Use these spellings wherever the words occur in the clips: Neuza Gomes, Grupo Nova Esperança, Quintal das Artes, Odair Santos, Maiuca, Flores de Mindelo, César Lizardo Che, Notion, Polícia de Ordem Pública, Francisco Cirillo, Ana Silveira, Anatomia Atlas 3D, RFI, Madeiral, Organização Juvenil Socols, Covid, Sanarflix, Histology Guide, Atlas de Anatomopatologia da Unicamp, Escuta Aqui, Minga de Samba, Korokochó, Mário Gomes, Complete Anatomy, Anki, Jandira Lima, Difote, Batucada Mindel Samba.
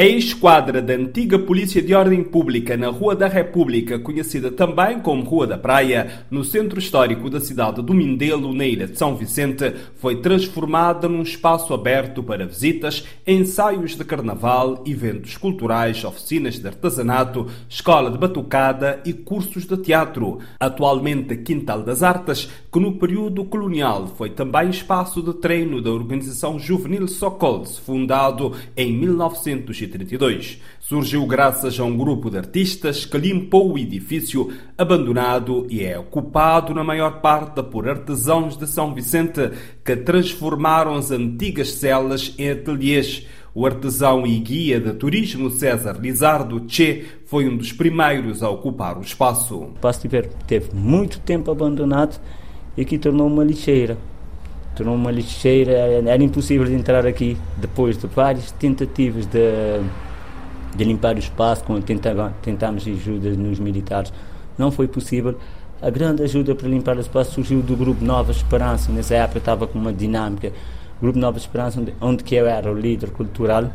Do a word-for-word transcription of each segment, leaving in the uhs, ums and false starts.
A esquadra da antiga Polícia de Ordem Pública na Rua da República, conhecida também como Rua da Praia, no centro histórico da cidade do Mindelo, na ilha de São Vicente, foi transformada num espaço aberto para visitas, ensaios de carnaval, eventos culturais, oficinas de artesanato, escola de batucada e cursos de teatro. Atualmente, Quintal das Artes, que no período colonial foi também espaço de treino da Organização Juvenil Socols, fundado em mil novecentos e trinta e dois. Surgiu graças a um grupo de artistas que limpou o edifício abandonado e é ocupado na maior parte por artesãos de São Vicente que transformaram as antigas celas em ateliês. O artesão e guia de turismo César Lizardo Che foi um dos primeiros a ocupar o espaço. O espaço teve muito tempo abandonado e que tornou uma lixeira. Tornou uma lixeira, era impossível de entrar aqui depois de várias tentativas de, de limpar o espaço, quando tentámos ajuda nos militares, não foi possível. A grande ajuda para limpar o espaço surgiu do Grupo Nova Esperança, nessa época estava com uma dinâmica. O Grupo Nova Esperança, onde, onde que eu era o líder cultural,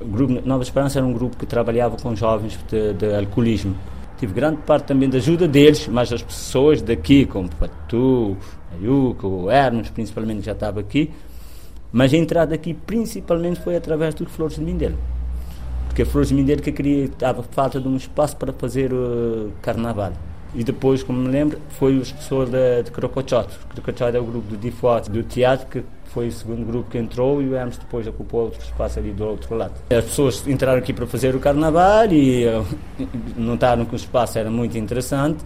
o Grupo Nova Esperança era um grupo que trabalhava com jovens de, de alcoolismo. Tive grande parte também da ajuda deles, mas as pessoas daqui, como Patu, Maiuca, o Hermes, principalmente já estava aqui, mas a entrada aqui principalmente foi através dos Flores de Mindelo, porque a Flores de Mindelo que queria, estava falta de um espaço para fazer uh, carnaval. E depois, como me lembro, foi as pessoas de, de Korokochó. Korokochó é o grupo do Difote, do teatro, que foi o segundo grupo que entrou e o Hermes depois ocupou outro espaço ali do outro lado. As pessoas entraram aqui para fazer o carnaval e uh, notaram que o espaço era muito interessante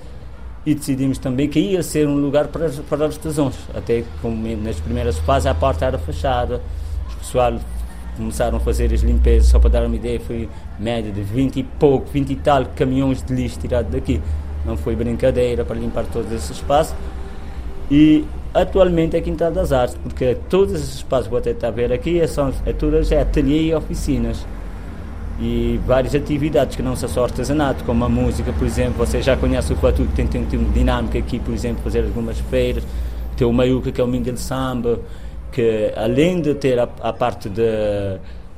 e decidimos também que ia ser um lugar para, para artesãos. Até como nas primeiras fases a porta era fechada, os pessoal começaram a fazer as limpezas, só para dar uma ideia, foi média de vinte e pouco, vinte e tal caminhões de lixo tirado daqui. Não foi brincadeira para limpar todo esse espaço. E atualmente é Quintal das Artes, porque todos esses espaços que você está a ver aqui são todas é ateliê e oficinas e várias atividades que não são só artesanato, como a música, por exemplo. Você já conhece o Fatu, que tem, tem, tem uma dinâmica aqui, por exemplo, fazer algumas feiras. Tem o Maiuca, que é o Minga de Samba, que além de ter a, a parte de,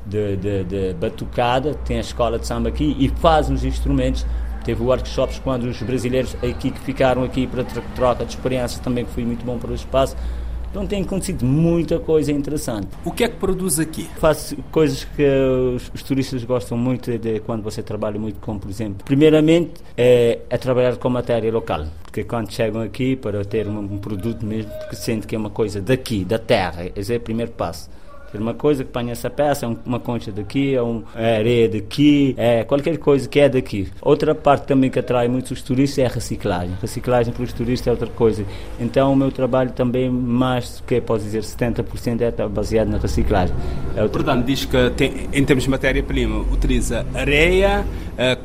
de, de, de batucada, tem a escola de samba aqui e faz uns instrumentos. Teve workshops quando os brasileiros aqui que ficaram aqui para troca de experiências também, que foi muito bom para o espaço. Então tem acontecido muita coisa interessante. O que é que produz aqui? Faço coisas que os, os turistas gostam muito de quando você trabalha muito com, por exemplo, primeiramente é, é trabalhar com matéria local, porque quando chegam aqui para ter um, um produto mesmo, porque sente que é uma coisa daqui, da terra, esse é o primeiro passo. Uma coisa que põe essa peça, é uma concha daqui, é uma areia daqui, é qualquer coisa que é daqui. Outra parte também que atrai muito os turistas é a reciclagem. Reciclagem para os turistas é outra coisa. Então o meu trabalho também, mais que posso dizer, setenta por cento é baseado na reciclagem. É outra... Portanto, diz que tem, em termos de matéria-prima, utiliza areia,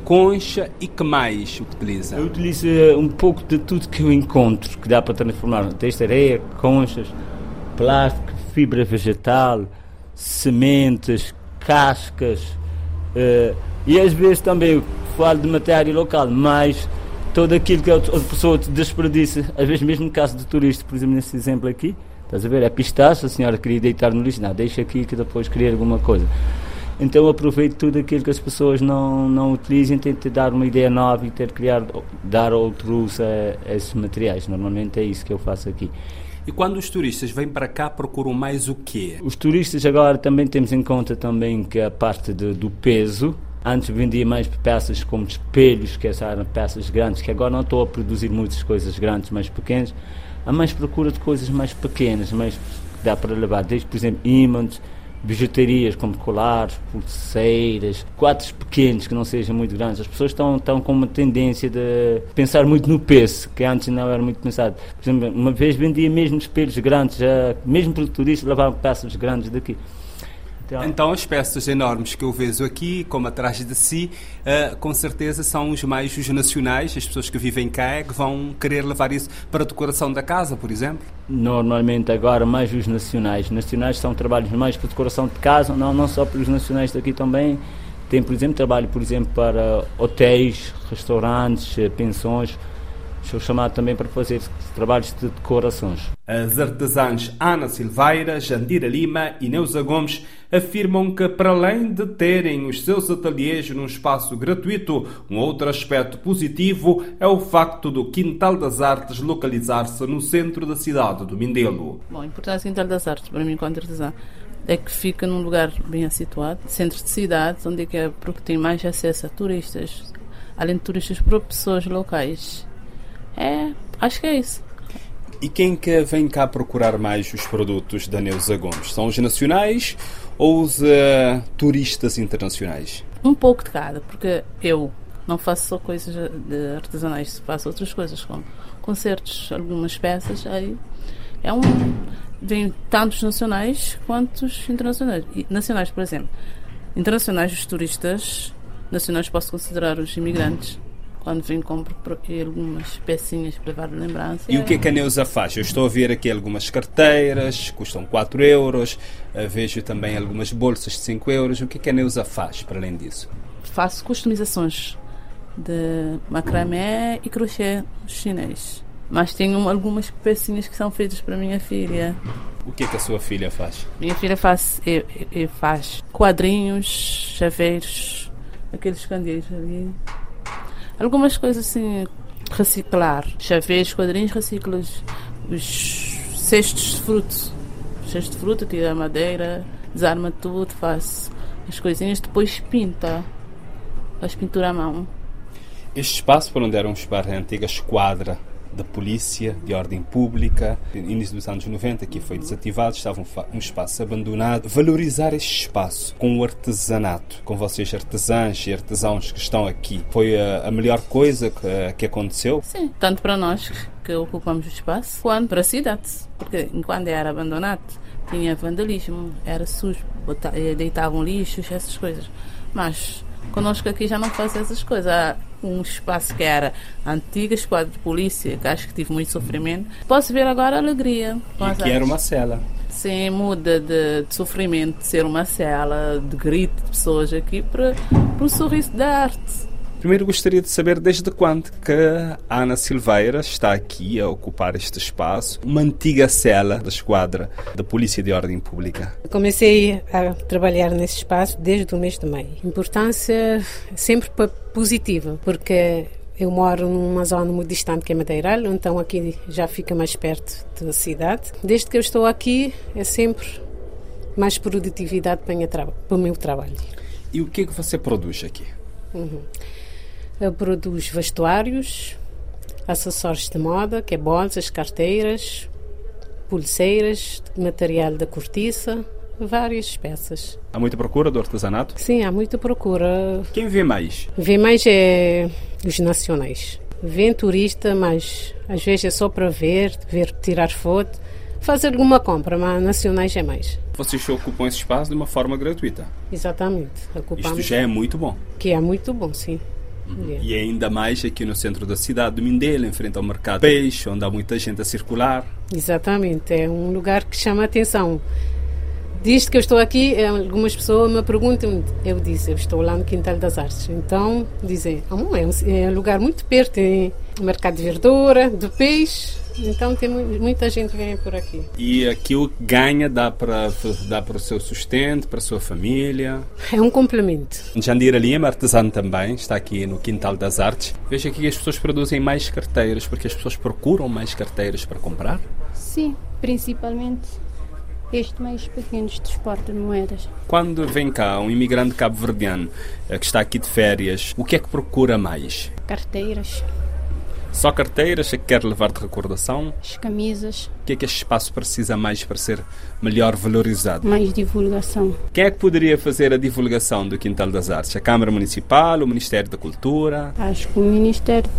concha e que mais utiliza? Eu utilizo um pouco de tudo que eu encontro, que dá para transformar. Desde areia, conchas, plástico, fibra vegetal, sementes, cascas uh, e às vezes também falo de matéria local, mas tudo aquilo que a outra pessoa desperdiça, às vezes mesmo no caso de turista, por exemplo, nesse exemplo aqui, estás a ver, é pistache, a senhora queria deitar no lixo, não, deixa aqui que depois queria alguma coisa. Então aproveito tudo aquilo que as pessoas não, não utilizam, tento dar uma ideia nova e ter criar, dar outro uso a, a esses materiais, normalmente é isso que eu faço aqui. E quando os turistas vêm para cá, procuram mais o quê? Os turistas agora também temos em conta também que a parte de, do peso. Antes vendia mais peças como espelhos, que eram peças grandes, que agora não estou a produzir muitas coisas grandes, mais pequenas. Há mais procura de coisas mais pequenas, mais que dá para levar. Desde, por exemplo, ímãs, bijuterias como colares, pulseiras, quadros pequenos que não sejam muito grandes. As pessoas estão, estão com uma tendência de pensar muito no peso, que antes não era muito pensado. Por exemplo, uma vez vendia mesmo espelhos grandes, já, mesmo para o turista levavam peças grandes daqui. Então, então as peças enormes que eu vejo aqui, como atrás de si, uh, com certeza são os mais os nacionais, as pessoas que vivem cá é que vão querer levar isso para a decoração da casa, por exemplo? Normalmente agora mais os nacionais. Nacionais são trabalhos mais para decoração de casa, não, não só para os nacionais daqui também. Tem, por exemplo, trabalho por exemplo, para hotéis, restaurantes, pensões. sou chamado também para fazer trabalhos de decorações. As artesãs Ana Silveira, Jandira Lima e Neuza Gomes afirmam que, para além de terem os seus ateliês num espaço gratuito, um outro aspecto positivo é o facto do Quintal das Artes localizar-se no centro da cidade do Mindelo. Bom, a importância do Quintal das Artes, para mim, enquanto artesã, é que fica num lugar bem situado, centro de cidade, onde é que é, porque tem mais acesso a turistas, além de turistas, para pessoas locais. É, acho que é isso. E quem que vem cá procurar mais os produtos da Neuza Gomes? São os nacionais ou os uh, turistas internacionais? Um pouco de cada, porque eu não faço só coisas de artesanais, faço outras coisas, como concertos, algumas peças. Aí é um... Vêm tantos nacionais quanto os internacionais. E, nacionais, por exemplo, internacionais os turistas, nacionais posso considerar os imigrantes. Quando vim, compro algumas pecinhas para levar de lembrança. E o que é que a Neuza faz? Eu estou a ver aqui algumas carteiras, custam quatro euros. Vejo também algumas bolsas de cinco euros. O que é que a Neuza faz para além disso? Faço customizações de macramé e crochê chinês. Mas tenho algumas pecinhas que são feitas para a minha filha. O que é que a sua filha faz? Minha filha faz, eu, eu faz quadrinhos, chaveiros, aqueles candeeiros ali. Algumas coisas assim, reciclar. Chaveiros, quadrinhos, reciclas. Os cestos de fruto. Cestos de fruto, tira a madeira, desarma tudo, faz as coisinhas, depois pinta. Faz pintura à mão. Este espaço, por onde eram os bares antigas, quadra da Polícia de Ordem Pública, início dos anos noventa, que foi desativado, estava um, fa- um espaço abandonado. Valorizar este espaço com o artesanato, com vocês artesãs e artesãos que estão aqui, foi a, a melhor coisa que, a, que aconteceu? Sim, tanto para nós que ocupamos o espaço, quanto para a cidade, porque enquanto era abandonado tinha vandalismo, era sujo, deitavam lixos, essas coisas, mas conosco aqui já não faz essas coisas. Há um espaço que era antiga esquadra de polícia, que acho que tive muito sofrimento. Posso ver agora a alegria. E que era uma cela. Sim, muda de, de sofrimento, de ser uma cela, de grito de pessoas aqui, para, para um sorriso da arte. Primeiro gostaria de saber desde quando que a Ana Silveira está aqui a ocupar este espaço, uma antiga cela da esquadra da Polícia de Ordem Pública. Comecei a trabalhar nesse espaço desde o mês de maio. Importância sempre positiva, porque eu moro numa zona muito distante que é Madeiral, então aqui já fica mais perto da cidade. Desde que eu estou aqui é sempre mais produtividade para o meu trabalho. E o que é que você produz aqui? Uhum. Eu produzo vestuários, acessórios de moda, que é bolsas, carteiras, pulseiras, material da cortiça, várias peças. Há muita procura do artesanato? Sim, há muita procura. Quem vê mais? Vê mais é os nacionais. Vê turista, mas às vezes é só para ver, ver, tirar foto, fazer alguma compra, mas nacionais é mais. Vocês ocupam esse espaço de uma forma gratuita? Exatamente. Ocupamos. Isto já é muito bom. Que é muito bom, sim. Uhum. E ainda mais aqui no centro da cidade do Mindelo, em frente ao mercado de peixe, onde há muita gente a circular. Exatamente, é um lugar que chama a atenção. Desde que eu estou aqui, algumas pessoas me perguntam, eu disse, eu estou lá no Quintal das Artes. Então, dizem, ah, é um lugar muito perto, tem mercado de verdura, de peixe, então tem muita gente que vem por aqui. E aquilo que ganha dá para, dá para o seu sustento, para a sua família? É um complemento. Jandira Lima, artesã também, está aqui no Quintal das Artes. Veja aqui que as pessoas produzem mais carteiras, porque as pessoas procuram mais carteiras para comprar? Sim, principalmente... Este mais pequenos transporte de moedas. Quando vem cá um imigrante cabo-verdiano que está aqui de férias, o que é que procura mais? Carteiras. Só carteiras que quer levar de recordação? As camisas. O que é que este espaço precisa mais para ser melhor valorizado? Mais divulgação. Quem é que poderia fazer a divulgação do Quintal das Artes? A Câmara Municipal, o Ministério da Cultura? Acho que o Ministério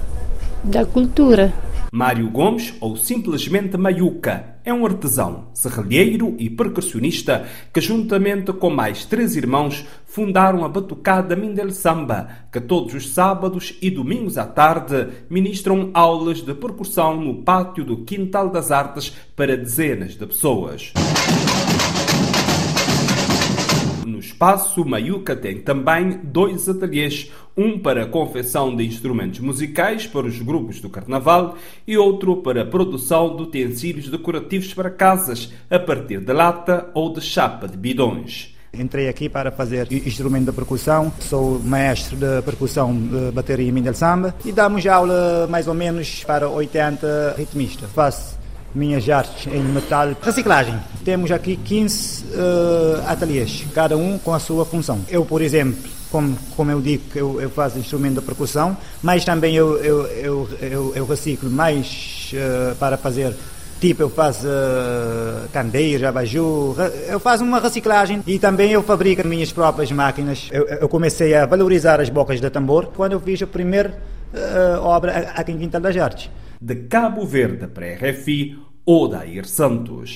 da Cultura. Mário Gomes, ou simplesmente Maiuca, é um artesão, serralheiro e percussionista que, juntamente com mais três irmãos, fundaram a Batucada Mindel Samba, que todos os sábados e domingos à tarde ministram aulas de percussão no pátio do Quintal das Artes para dezenas de pessoas. No espaço Maiuca tem também dois ateliês, um para a confecção de instrumentos musicais para os grupos do Carnaval e outro para a produção de utensílios decorativos para casas, a partir de lata ou de chapa de bidões. Entrei aqui para fazer instrumento de percussão, sou mestre de percussão de bateria Mindel Samba e damos aula mais ou menos para oitenta ritmistas. Faço minhas artes em metal. Reciclagem. Temos aqui quinze uh, ateliês, cada um com a sua função. Eu, por exemplo, como, como eu digo, eu, eu faço instrumento de percussão, mas também eu, eu, eu, eu, eu reciclo mais uh, para fazer. Tipo, eu faço uh, candeeiros, abajur, eu faço uma reciclagem e também eu fabrico as minhas próprias máquinas. Eu, eu comecei a valorizar as bocas de tambor quando eu fiz a primeira uh, obra aqui em Quintal das Artes. De Cabo Verde para a R F I, Odair Santos.